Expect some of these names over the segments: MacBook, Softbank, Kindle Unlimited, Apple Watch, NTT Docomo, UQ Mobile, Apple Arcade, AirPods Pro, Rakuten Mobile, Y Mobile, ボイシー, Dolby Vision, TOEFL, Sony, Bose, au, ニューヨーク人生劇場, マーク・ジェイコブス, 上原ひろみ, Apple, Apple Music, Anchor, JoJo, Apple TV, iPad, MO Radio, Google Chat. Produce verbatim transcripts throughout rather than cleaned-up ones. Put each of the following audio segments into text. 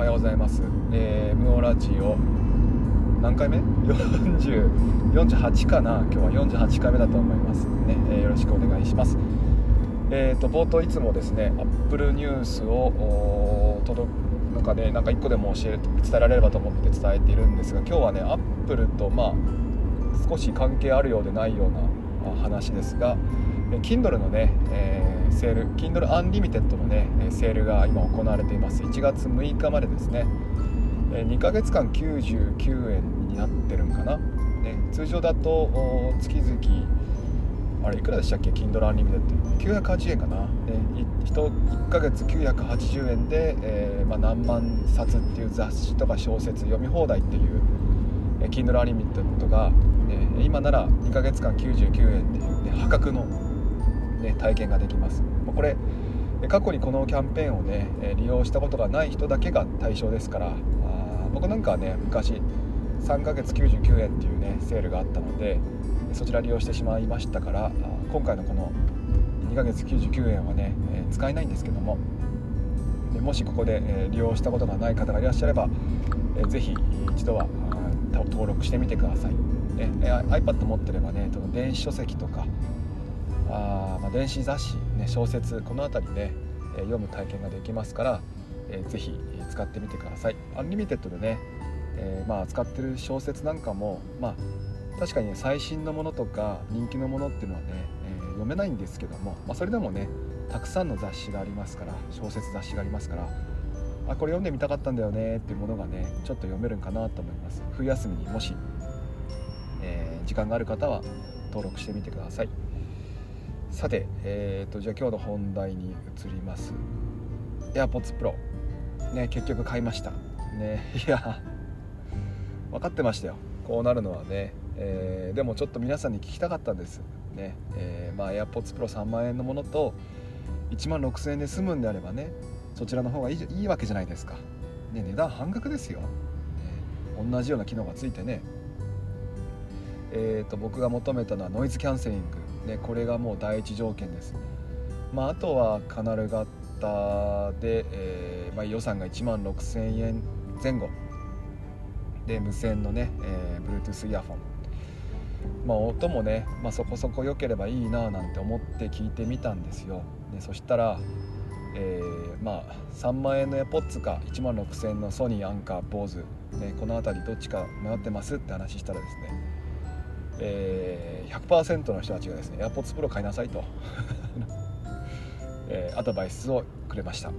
はようございます、えー、無音ラジオ何回目 ?よんじゅう よんじゅうはちかな、今日はよんじゅうはちかいめだと思いますね、えー、よろしくお願いします。えーと冒頭いつもですね Apple ニュースを届なんかねなんか一個でも教え伝えられればと思って伝えているんですが、今日はね Apple とまあ少し関係あるようでないような話ですが、 Kindle のね、えー、セール Kindle Unlimited のねセールが今行われています。いちがつむいかまでですね、にかげつかんきゅうじゅうきゅうえんになってるんかな、ね、通常だと月々あれいくらでしたっけ、 Kindle Unlimited きゅうひゃくはちえんかな、で いっかげつきゅうひゃくはちじゅうえんで、えーまあ、何万冊っていう雑誌とか小説読み放題っていう Kindle Unlimited が、ね、今ならにかげつかんきゅうじゅうきゅうえんっていう、ね、破格の、ね、体験ができます。これ過去にこのキャンペーンをね利用したことがない人だけが対象ですから、あ僕なんかはね昔さんかげつきゅうじゅうきゅうえんっていうねセールがあったのでそちら利用してしまいましたから、今回のこのにかげつきゅうじゅうきゅうえんはね使えないんですけども、でもしここで利用したことがない方がいらっしゃればぜひ一度は登録してみてください。 iPad 持ってればね電子書籍とかあまあ電子雑誌、ね、小説この辺りで読む体験ができますからぜひ使ってみてください。アンリミテッドでね、えー、まあ使ってる小説なんかもまあ確かに、ね、最新のものとか人気のものっていうのはね、えー、読めないんですけども、まあ、それでもねたくさんの雑誌がありますから、小説雑誌がありますから、あこれ読んでみたかったんだよねっていうものがねちょっと読めるんかなと思います。冬休みにもし、えー、時間がある方は登録してみてください。さて、えー、とじゃあ今日の本題に移ります。 AirPods Pro、ね、結局買いました、ね、いや分かってましたよこうなるのはね、えー、でもちょっと皆さんに聞きたかったんです、ねえーまあ、AirPods Pro さんまんえんのものといちまんろくせんえんで済むんであればねそちらの方がい い, い, いわけじゃないですか、ね、値段半額ですよ、ね、同じような機能がついてね、えー、と僕が求めたのはノイズキャンセリング、ね、これがもう第一条件です、まあ、あとはカナル型で、えーまあ、予算がいちまんろくせんえんぜん後で無線のね、えー、Bluetooth イヤフォン、まあ、音もね、まあ、そこそこ良ければいいななんて思って聞いてみたんですよ、ね、そしたら、えーまあ、さんまんえんの AirPods かいちまんろくせんえんのソニーアンカーBose、ね、この辺りどっちか迷ってますって話したらですね、えー、ひゃくパーセント の人たちがですね AirPods Pro 買いなさいと、えー、アドバイスをくれました。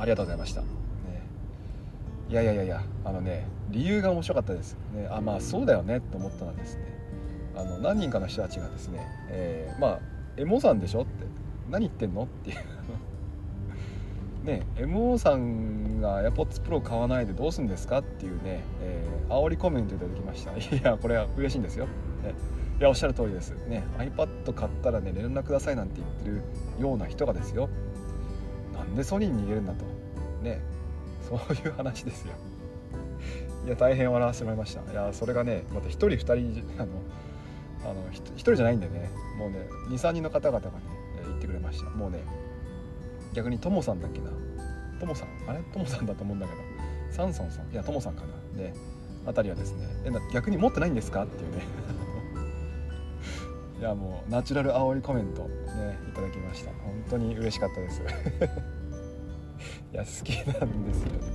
ありがとうございました。いやいやいやいや、あのね理由が面白かったです、ね、あまあそうだよねと思ったのはですね、あの何人かの人たちがですね、えー、まあエモさんでしょって何言ってんのっていうねエモさんが AirPods Pro 買わないでどうするんですかっていうね、えー、煽りコメントいただきました。いやこれは嬉しいんですよ、ね、いやおっしゃる通りです、ね、iPad 買ったらね連絡くださいなんて言ってるような人がですよ、なんでソニーに逃げるんだとね、そういう話ですよ。いや大変笑わせてもらいました。いやそれがねまたひとりふたりあのあの ひとりじゃないんでね、もうね にさんにんの方々がね言ってくれました。もうね逆にトモさんだっけな、トモさんあれトモさんだと思うんだけどサンソンさんいやトモさんかなであたりはですねえ逆に持ってないんですかっていうねいやもうナチュラル煽りコメントねいただきました。本当に嬉しかったですいや好きなんですよね、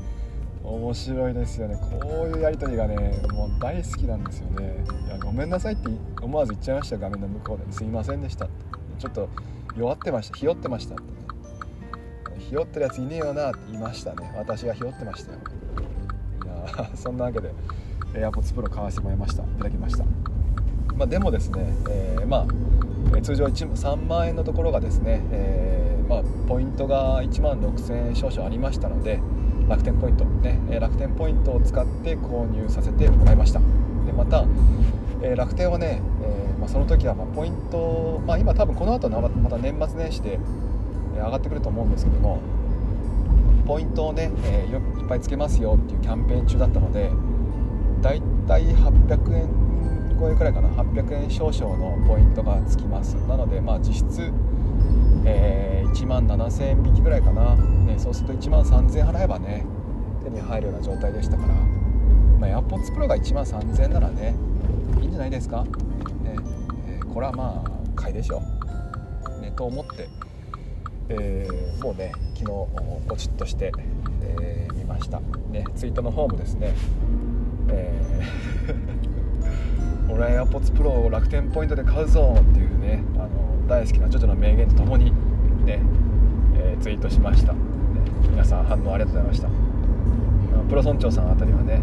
面白いですよね、こういうやりとりがねもう大好きなんですよね。いやごめんなさいって思わず言っちゃいました。画面の向こうですいませんでしたって、ちょっと弱ってましたひよってましたってね、ひよってるやついねえよなって言いましたね。私がひよってましたよ。いやそんなわけで AirPods Pro 買わせてもらいました、いただきました。まあでもですね、えー、まあ通常さんまんえんのところがですね、えーまあ、ポイントがいちまんろくせんえん少々ありましたので楽天ポイント、ね、楽天ポイントを使って購入させてもらいました。でまた、えー、楽天はね、えーまあ、その時はまあポイント、まあ、今多分この後また年末年始で上がってくると思うんですけども、ポイントをね、えー、いっぱいつけますよっていうキャンペーン中だったのでだいたいはっぴゃくえん超えくらいかな、はっぴゃくえん少々のポイントがつきます。なのでまあ実質えー、いちまんななせんえん引きぐらいかな、ね、そうするといちまんさんぜんえん払えばねに入るような状態でしたから、まあ、AirPods Pro がいちまんさんぜんえんならねいいんじゃないですか、ねえー、これはまあ買いでしょう、ね、と思って、えー、もうね昨日ポチッとして、えー、見ました、ね、ツイートの方もですね、えー、俺 AirPods Pro を楽天ポイントで買うぞっていうねあの大好きなジョジョの名言とともにね、えー、ツイートしました、ね、皆さん反応ありがとうございました。プロ村長さんあたりはね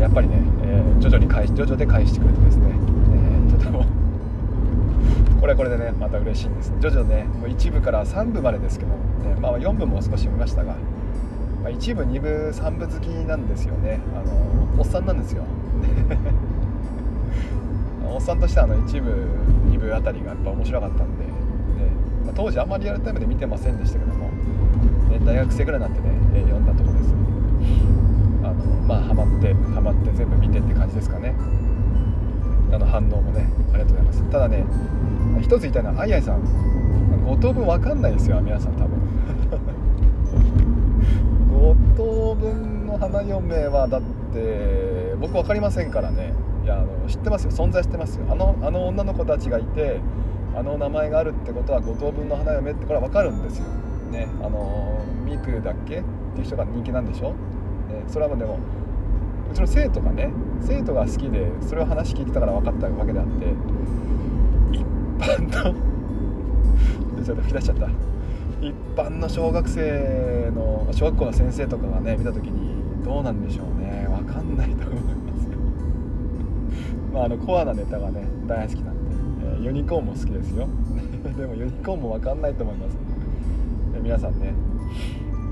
やっぱりね、えー、徐々に返し徐々で返してくれてですね、えー、とてもこれこれでねまた嬉しいんです。徐々ねもういち部からさん部までですけど、ねまあ、よん部も少し見ましたが、まあ、いち部に部さん部好きなんですよね。あのおっさんなんですよおっさんとしてはあのいち部に部あたりがやっぱ面白かったんで、ねまあ、当時あんまりリアルタイムで見てませんでしたけども、ね、大学生ぐらいになってね読んだところです。あのまあハマってハマって全部見てって感じですかね。あの反応もねありがとうございます。ただね一つ言いたいのはあいあいさんご等分わかんないですよ皆さん多分ご等分の花嫁はだって僕わかりませんからね。いやあの知ってますよ存在してますよあの、あの女の子たちがいてあの名前があるってことはご等分の花嫁ってこれはわかるんですよね。あのミクだっけっていう人が人気なんでしょ。それはでもうちの生徒がね生徒が好きでそれを話聞いてたから分かったわけであって一般のちょっと吹き出しちゃった一般の小学生の小学校の先生とかがね見た時にどうなんでしょうね分かんないと思いますよまああのコアなネタがね大好きなんで、えー、ユニコーンも好きですよでもユニコーンも分かんないと思います。皆さんね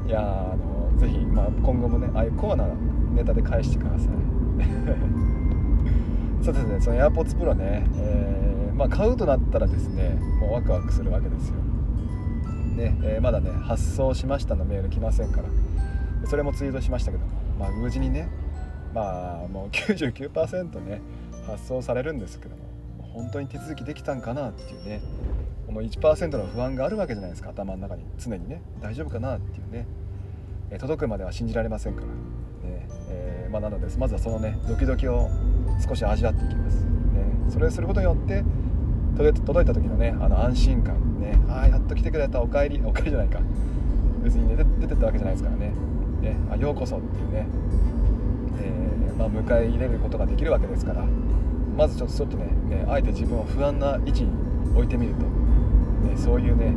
いやあのぜひ、まあ、今後もねああいうコーナーネタで返してくださいそうですねその AirPods Pro ね、えーまあ、買うとなったらですねもうワクワクするわけですよ、ねえー、まだね発送しましたのメール来ませんからそれもツイートしましたけども、まあ、無事にねまあもう きゅうじゅうきゅうパーセント ね発送されるんですけども本当に手続きできたんかなっていうねこの いちパーセント の不安があるわけじゃないですか頭の中に常にね大丈夫かなっていうね届くまでは信じられませんから、ねえーまあ、なのでまずはそのねドキドキを少し味わっていきます、ね、それをすることによって届いた時のねあの安心感ねあやっと来てくれたおかえりおかえりじゃないか別に、ね、出てったわけじゃないですから ね, ねあようこそっていうね、えーまあ、迎え入れることができるわけですからまずちょっとちょっと ね, ねあえて自分を不安な位置に置いてみると、ね、そういうね、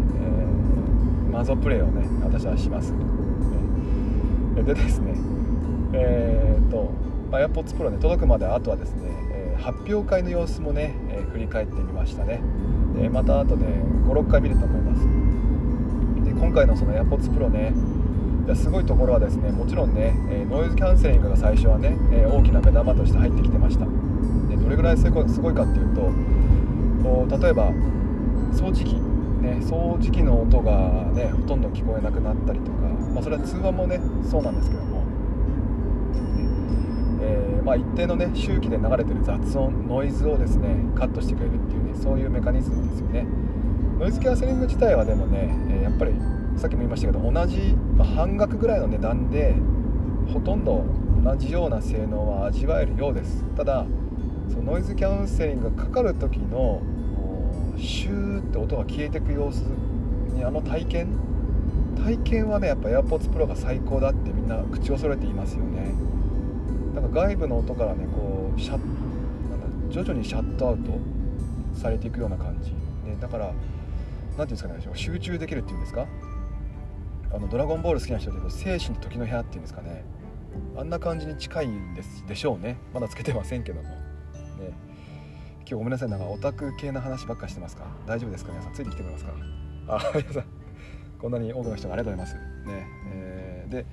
えー、マゾプレイをね私はします。でですね、えーと、AirPods Pro ね届くまであとはですね、えー、発表会の様子もね、えー、振り返ってみましたね。でまたあとねごろっかい見ると思います。で今回のその AirPods Pro ねすごいところはですねもちろんねノイズキャンセリングが最初はね大きな目玉として入ってきてました。でどれぐらいすごい、すごいかっていうと例えば掃除機ね、掃除機の音が、ね、ほとんど聞こえなくなったりとか、まあ、それは通話もねそうなんですけども、えーまあ、一定の、ね、周期で流れている雑音ノイズをですねカットしてくれるっていうねそういうメカニズムですよね。ノイズキャンセリング自体はでもね、えー、やっぱりさっきも言いましたけど同じ、まあ、半額ぐらいの値段でほとんど同じような性能は味わえるようです。ただそのノイズキャンセリングがかかる時のシューって音が消えていく様子にあの体験体験はねやっぱ AirPods Pro が最高だってみんな口を揃えていますよね。なんか外部の音からねこうシャッなんか徐々にシャットアウトされていくような感じ、ね、だからなんていうんですかね集中できるっていうんですかあのドラゴンボール好きな人でいうと精神と時の部屋っていうんですかねあんな感じに近いんですでしょうね。まだつけてませんけどもね今日ごめんなさいなんかオタク系の話ばっかりしてますか大丈夫ですか皆さんついてきてくれますかあ皆さんこんなに多くの人がありがとうございます、ねえー、で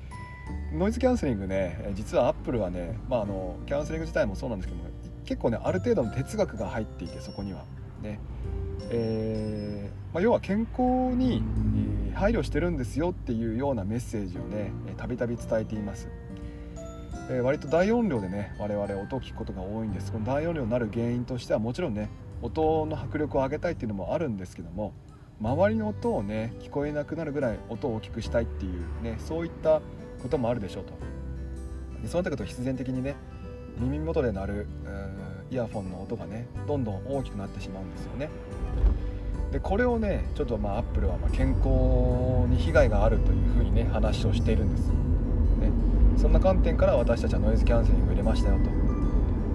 ノイズキャンセリングね実は Apple はね、まあ、あのキャンセリング自体もそうなんですけども結構ねある程度の哲学が入っていてそこにはね、えーまあ、要は健康に配慮してるんですよっていうようなメッセージをねたびたび伝えています。えー、割と大音量でね我々音を聞くことが多いんです。この大音量になる原因としてはもちろんね音の迫力を上げたいっていうのもあるんですけども周りの音をね聞こえなくなるぐらい音を大きくしたいっていうねそういったこともあるでしょうとでそうなってくると必然的にね、耳元で鳴るイヤフォンの音がねどんどん大きくなってしまうんですよね。でこれをねちょっとまあアップルはまあ健康に被害があるというふうにね話をしているんです、ね、そんな観点から私たちはノイズキャンセリングを入れましたよと。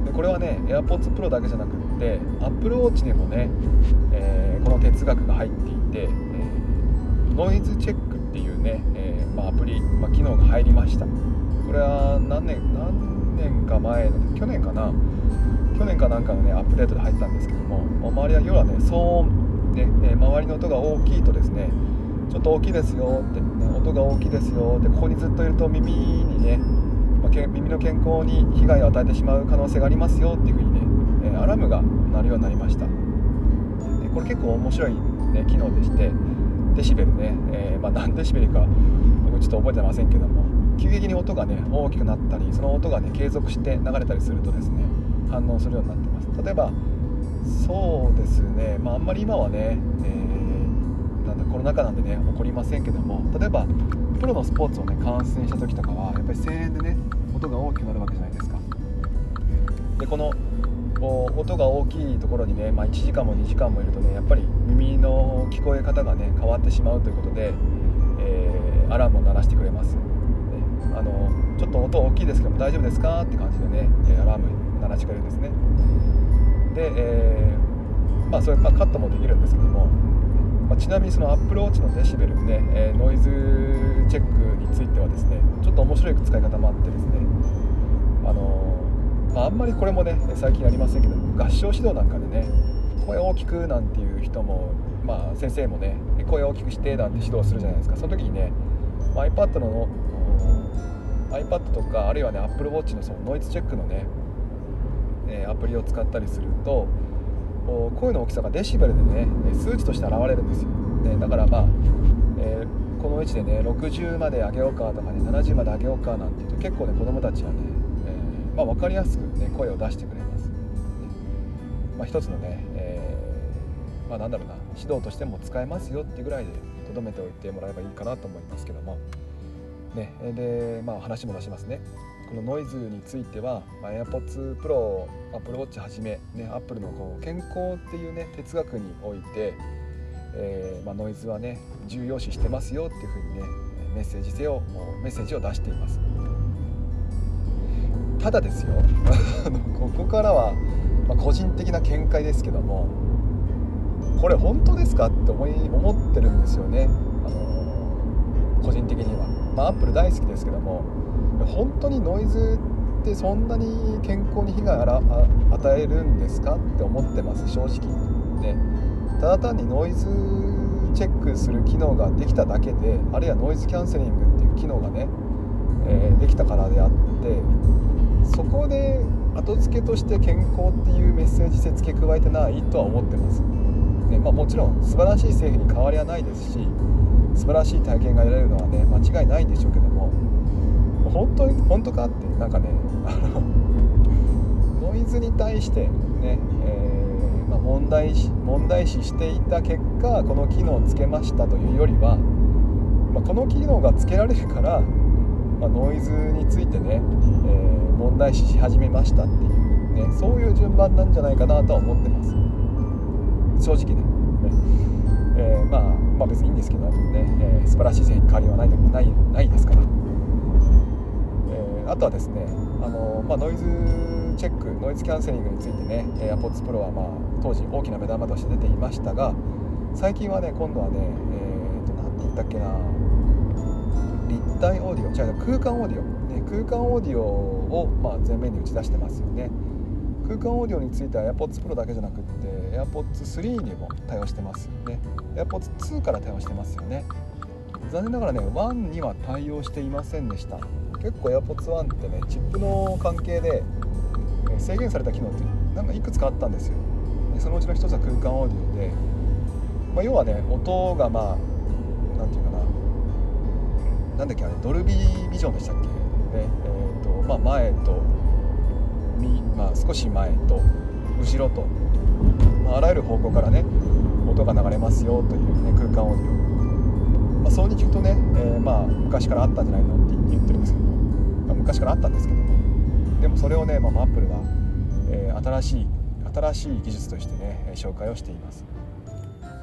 でこれはね AirPods Pro だけじゃなくって Apple Watch にもね、えー、この哲学が入っていて、えー、ノイズチェックっていうね、えーまあ、アプリ、まあ、機能が入りました。これは何年何年か前の去年かな去年かなんかのねアップデートで入ったんですけども、周りは要はね騒音で、えー、周りの音が大きいとですね、ちょっと大きいですよって、ね、音が大きいですよでここにずっといると耳にね、まあ、耳の健康に被害を与えてしまう可能性がありますよっていうふうにね、えー、アラームが鳴るようになりました。でこれ結構面白い、ね、機能でして、デシベルね、えーまあ、何デシベルか僕ちょっと覚えてませんけども、急激に音がね大きくなったり、その音がね継続して流れたりするとですね反応するようになってます。例えばそうですね、まあ、あんまり今はね、えー、なんだコロナ禍なんでね起こりませんけども、例えばプロのスポーツをね観戦した時とかはやっぱり声援でね音が大きくなるわけじゃないですか。でこの音が大きいところにね、まあ、いちじかんもにじかんもいるとねやっぱり耳の聞こえ方がね変わってしまうということで、えー、アラームを鳴らしてくれます、ね、あのちょっと音大きいですけども大丈夫ですかって感じでねアラーム鳴らしてくれるんですね。で、えー、まあそれ、まあ、カットもできるんですけども、まあ、ちなみにその Apple Watch のデシベルね、えー、ノイズチェックについてはですねちょっと面白い使い方もあってですね、あのまあ、あんまりこれもね最近ありませんけど、合唱指導なんかでね声大きくなんていう人も、まあ、先生もね声大きくしてなんて指導するじゃないですか。その時にね、まあ、iPad の iPad とかあるいはね Apple Watch のそのノイズチェックのね、えー、アプリを使ったりすると声の大きさがデシベルでね数値として現れるんですよ、ね、だからまあ、えー、この位置でねろくじゅうまで上げようかとかねななじゅうまで上げようかなんていうと結構ね子供たちはねまあ、分かりやすく、ね、声を出してくれます、まあ、一つのね、えーまあ、なんだろうな指導としても使えますよっていうぐらいでとどめておいてもらえばいいかなと思いますけども、ね、で、まあ、話も出しますね。このノイズについては、まあ、AirPods Pro、Apple Watch はじめ、ね、Apple のこう健康っていうね哲学において、えーまあ、ノイズはね重要視してますよっていうふうにねメッセージ性をメッセージを出しています。ただですよここからは、まあ、個人的な見解ですけども、これ本当ですかって思い思ってるんですよね、あのー、個人的には、まあ、アップル大好きですけども、本当にノイズってそんなに健康に被害を与えるんですかって思ってます、正直、ね、ただ単にノイズチェックする機能ができただけで、あるいはノイズキャンセリングっていう機能がね、えー、できたからであって、そこで後付けとして健康っていうメッセージ性付け加えてないとは思ってます、ね、まあ、もちろん素晴らしい製品に変わりはないですし、素晴らしい体験が得られるのはね間違いないんでしょうけども、本当に本当かってなんかねあのノイズに対してね、えーまあ、問題視、問題視していた結果この機能をつけましたというよりは、まあ、この機能がつけられるから、まあ、ノイズについてね、えー問題視し始めましたっていうね、そういう順番なんじゃないかなとは思ってます。正直ね、えー、まあ、まあ別にいいんですけどね、えー、素晴らしい製品変わりはないでもないないですから。えー、あとはですね、あのー、まあノイズチェック、ノイズキャンセリングについてね、AirPods Pro はまあ当時大きな目玉として出ていましたが、最近はね今度はね、えーとなんて言ったっけな、立体オーディオ、違う空間オーディオ。空間オーディオをまあ前面に打ち出してますよね。空間オーディオについては AirPods Pro だけじゃなくって AirPods スリーにも対応してますよね。 AirPods ツーから対応してますよね。残念ながらねワンには対応していませんでした。結構 AirPods ワンってねチップの関係で制限された機能ってなんかいくつかあったんですよ。でそのうちの一つは空間オーディオで、まあ、要はね音がまあなんていうかな、なんだっけあれドルビービジョンでしたっけね、えーとまあ、前と、まあ、少し前と後ろと、まあ、あらゆる方向からね音が流れますよという、ね、空間オーディオ、まあ、そうに聞くとね、えーまあ、昔からあったんじゃないのって言ってるんですけど、まあ、昔からあったんですけども、でもそれをね、まあ、Appleは、えー、新しい新しい技術としてね紹介をしています。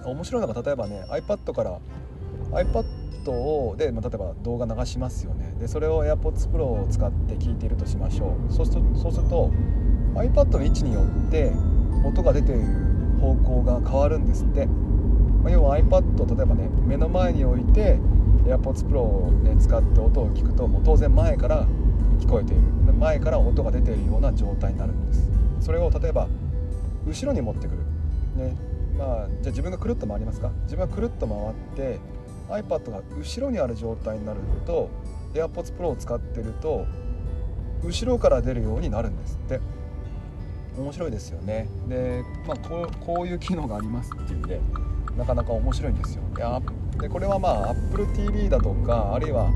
面白いのが、例えばね iPad から iPad をで、まあ、例えば動画流しますよね。でそれを AirPods Pro を使って聞いているとしましょう。そうすると、そうすると iPad の位置によって音が出ている方向が変わるんですって。まあ、要は iPad を例えばね目の前に置いて AirPods Pro を、ね、使って音を聞くと、もう当然前から聞こえている、前から音が出ているような状態になるんです。それを例えば後ろに持ってくる、ね、まあ、じゃあ自分がくるっと回りますか。自分がくるっと回って iPad が後ろにある状態になると AirPods Pro を使ってると後ろから出るようになるんですって。面白いですよね。で、まあ、こう、こういう機能がありますっていうんで、なかなか面白いんですよ。いやでこれはまあ Apple ティーブイ だとか、あるいは、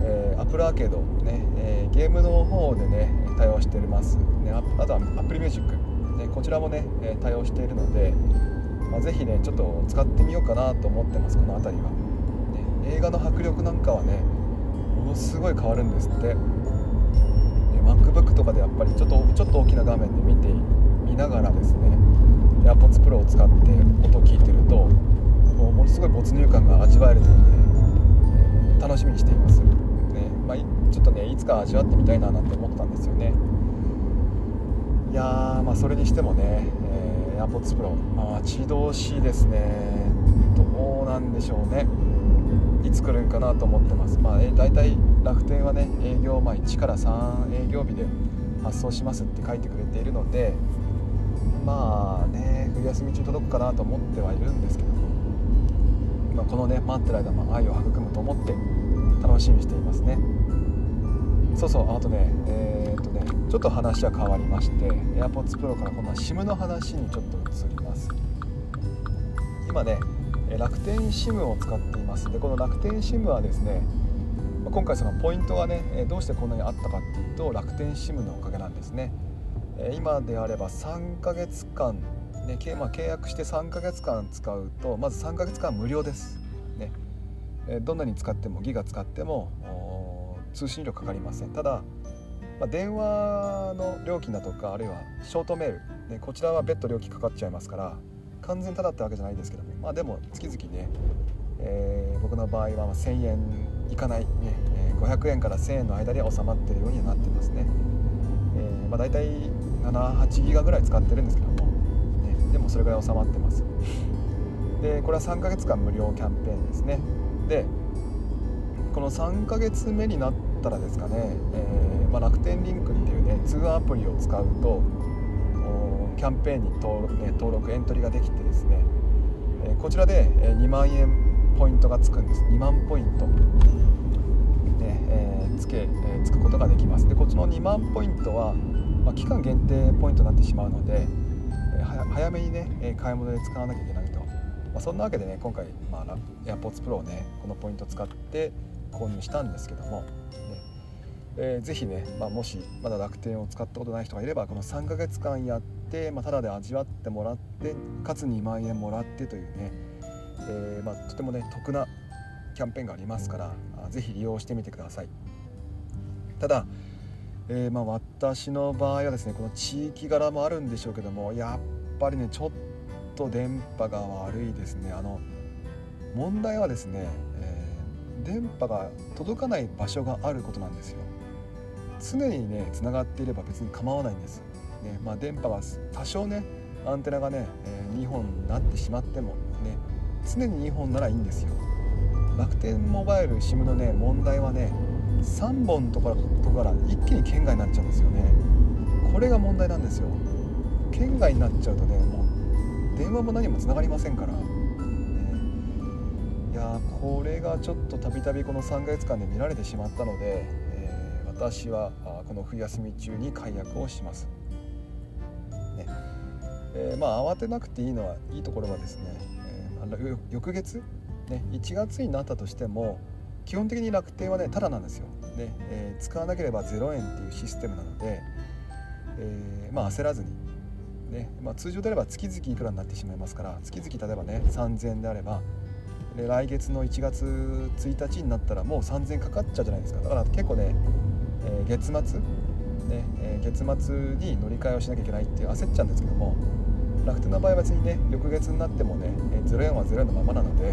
えー、Apple Arcade、ねえー、ゲームの方でね対応しています、ね、あとは Apple Music、ね、こちらもね対応しているので、まあ、ぜひねちょっと使ってみようかなと思ってます。この辺りは、ね、映画の迫力なんかはねものすごい変わるんですって。MacBook とかでやっぱりちょっと、ちょっと大きな画面で見て見ながらですね AirPods Pro を使って音を聞いてると、もうものすごい没入感が味わえるというので、楽しみにしています、ね。まあ、ちょっとねいつか味わってみたいななんて思ったんですよね。いやー、まあ、それにしてもね、えー、AirPods Pro、まあ、待ち遠しいですね。どうなんでしょうね、いつ来るんかなと思ってます。まあ、えー、だいたい楽天はね営業前いちからさん営業日で発送しますって書いてくれているので、まあね冬休み中届くかなと思ってはいるんですけど、まあ、このね待ってる間も愛を育むと思って楽しみにしていますね。そうそう、あとねえー、っとねちょっと話は変わりまして AirPods Pro から今度は SIM の話にちょっと移ります。今ね楽天 SIM を使っています。でこの楽天 SIM はですね、今回そのポイントがねどうしてこんなにあったかっていうと、楽天 SIM のおかげなんですね。今であればさんかげつかん、ね、契約してさんかげつかん使うと、まずさんかげつかん無料です、ね、どんなに使ってもギガ使っても通信料かかりません。ただ、まあ、電話の料金だとか、あるいはショートメール、ね、こちらは別途料金かかっちゃいますから、完全タダってわけじゃないですけども、まあ、でも月々ね、えー、僕の場合はせんえんいかない、ね、ごひゃくえんからせんえんの間で収まっているようになってますね。えーまあ、大体ななはちギガぐらい使ってるんですけども、ね、でもそれぐらい収まってます。でこれはさんかげつかん無料キャンペーンですね。でこのさんかげつめになったらですかね、えーまあ、楽天リンクっていうね通話アプリを使うとキャンペーンに登録、ね、登録エントリーができてですね、えー、こちらでにまんえんポイントがつくんです。にまんポイント、ねえー、つけ、えー、つくことができます。でこっちのにまんポイントは、まあ、期間限定ポイントになってしまうので、えー、は早めにね、えー、買い物で使わなきゃいけないと、まあ、そんなわけでね今回、まあ、AirPods Pro をねこのポイント使って購入したんですけども、ねえー、ぜひね、まあ、もしまだ楽天を使ったことない人がいれば、このさんかげつかんやって、まあ、タダで味わってもらって、かつにまんえんもらってというね、えーまあ、とてもね得なキャンペーンがありますから、ぜひ利用してみてください。ただ、えーまあ、私の場合はですね、この地域柄もあるんでしょうけども、やっぱりねちょっと電波が悪いですね。あの問題はですね、えー、電波が届かない場所があることなんですよ。常にねつながっていれば別に構わないんです、ね。まあ、電波が多少ねアンテナがね、えー、にほんになってしまってもね、常ににほんならいいんですよ。楽天モバイル SIM のね問題はねさんぼんとかから一気に圏外になっちゃうんですよね。これが問題なんですよ。圏外になっちゃうとね、もう電話も何もつながりませんから、ね、いやこれがちょっとたびたびこのさんかげつかんで見られてしまったので、えー、私はこの冬休み中に解約をします、ね。えー、まあ慌てなくていいのはいいところはですね、翌月、ね、いちがつになったとしても基本的に楽天はねタダなんですよ、ねえー、使わなければゼロえんっていうシステムなので、えー、まあ焦らずに、ねまあ、通常であれば月々いくらになってしまいますから、月々例えばねさんぜんえんであればで来月のいちがつついたちになったらもうさんぜんえんかかっちゃうじゃないですか。だから結構ねえー、月末、ねえー、月末に乗り換えをしなきゃいけないって焦っちゃうんですけども、楽天の場合は別にね、翌月になってもね、ゼロえんはゼロえんのままなので、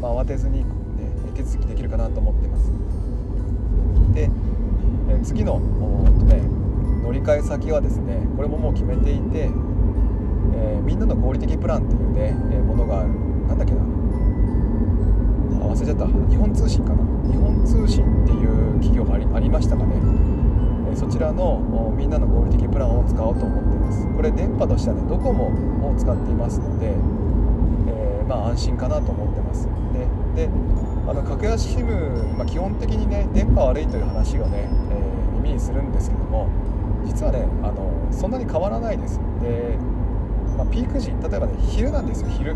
まあ、慌てずに、ね、手続きできるかなと思ってます。で、えー、次の、ね、乗り換え先はですね、これももう決めていて、えー、みんなの合理的プランっていうね、えー、ものがある、なんだっけな、あ、忘れちゃった、日本通信かな、日本通信っていう企業があ り, ありましたかね、えー、そちらのみんなの合理的プランを使おうと思っています。これ電波としてはね、ドコモを使っていますので、えー、まあ安心かなと思ってます、ね、で、あの格安シム、まあ、基本的にね、電波悪いという話がね、えー、耳にするんですけども、実はね、あのそんなに変わらないです。で、まあ、ピーク時、例えばね、昼なんですよ、昼、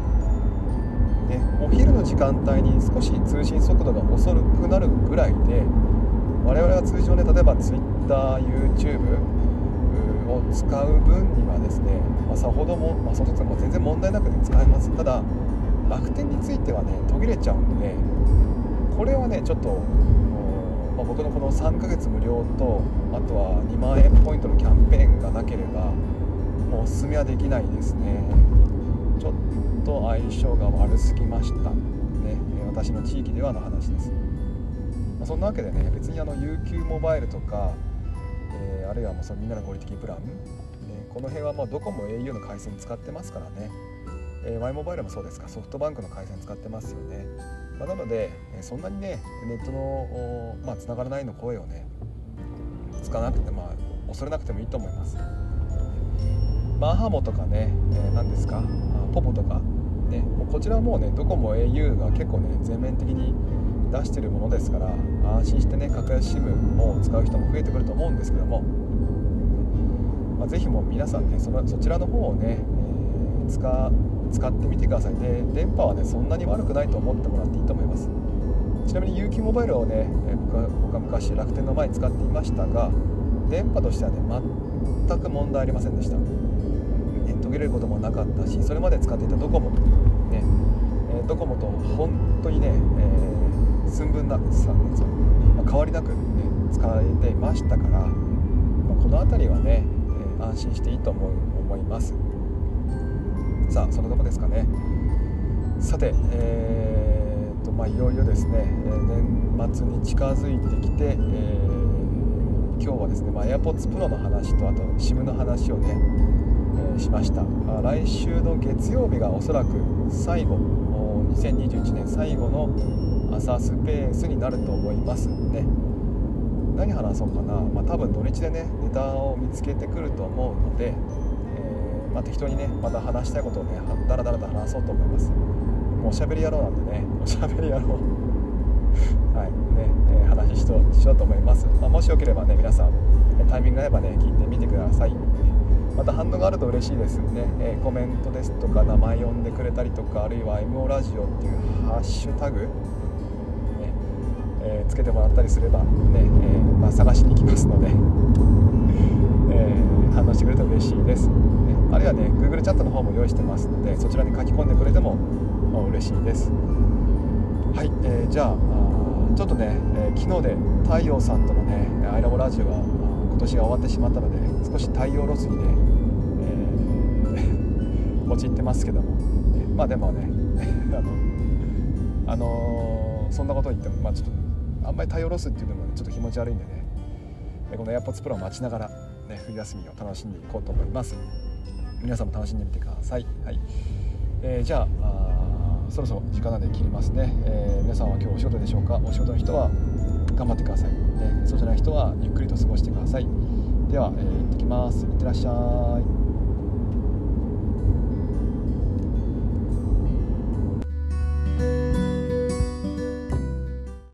ね、お昼の時間帯に少し通信速度が遅くなるぐらいで、我々は通常ね、例えば Twitter、YouTube を使う分にはですね、まあ、さほども、まあ、その時も全然問題なくね、使えます。ただ楽天についてはね、途切れちゃうんで、これはね、ちょっと、まあ、僕のこのさんかげつ無料と、あとはにまんえんポイントのキャンペーンがなければもうおすすめはできないですね。ちょっと相性が悪すぎました、ね、私の地域ではの話です。まあ、そんなわけでね、別にあの ユーキュー モバイルとか、えー、あるいはもうそのみんなの合理的プラン、ね、この辺はもうどこも エーユー の回線使ってますからね、えー、Y モバイルもそうですか、ソフトバンクの回線使ってますよね。まあ、なのでそんなにね、ネットの、まあ、つながらないの声をね、使わなくて、まあ、恐れなくてもいいと思います。マハモとかね、えー、何ですか、ポポとか、ね、こちらはもうね、ドコモ エーユー が結構ね、全面的に出しているものですから、安心してね、格安 シム を使う人も増えてくると思うんですけども、まあ、ぜひもう皆さんね、その、そちらの方をね、えー、使、使ってみてください。で、電波はね、そんなに悪くないと思ってもらっていいと思います。ちなみに ユーキュー モバイルをね、僕は、僕は昔楽天の前に使っていましたが、電波としてはね、全く問題ありませんでした。途切れることもなかったし、それまで使っていたドコモ、ね、えー、ドコモと本当にね、えー、寸分なく、まあ、変わりなく、ね、使えていましたから、まあ、この辺りはね、えー、安心していいと思う、思います。さあ、そのとこですかね。さて、えーっとまあ、いよいよですね、年末に近づいてきて、えー、今日はですね、まあ、AirPods Pro の話と、あと SIM の話をね、しました。来週の月曜日がおそらく最後、にせんにじゅういちねん最後の朝スペースになると思いますね。何話そうかな、まあ、多分土日でね、ネタを見つけてくると思うので、えーまあ、適当にね、また話したいことをね、だらだらと話そうと思います。もうおしゃべり野郎なんでね、おしゃべり野郎はいね、えー、話しとしようと思います。まあ、もしよければね、皆さんタイミングが合えばね、聞いてみてください。また反応があると嬉しいですね、えー、コメントですとか、名前呼んでくれたりとか、あるいは エムオー ラジオっていうハッシュタグ、ねえー、つけてもらったりすれば、ねえーまあ、探しに行きますので、えー、反応してくれると嬉しいです、ね、あるいはね、Google チャットの方も用意してますので、そちらに書き込んでくれても、まあ、嬉しいです。はい、えー、じゃあちょっとね、えー、昨日で太陽さんとのね、アイラボラジオが今年が終わってしまったので、少し太陽ロスにね、陥ってますけども、まあでもねあの、あのー、そんなこと言っても、まあ、ちょっとあんまり対応ロスっていうのも、ね、ちょっと気持ち悪いんでね、この AirPods Pro を待ちながら、ね、冬休みを楽しんでいこうと思います。皆さんも楽しんでみてください。はい、えー、じゃ あ, あそろそろ時間なんで切りますね、えー、皆さんは今日お仕事でしょうか。お仕事の人は頑張ってください、ね、そうじゃない人はゆっくりと過ごしてください。では、えー、行ってきます。いってらっしゃい。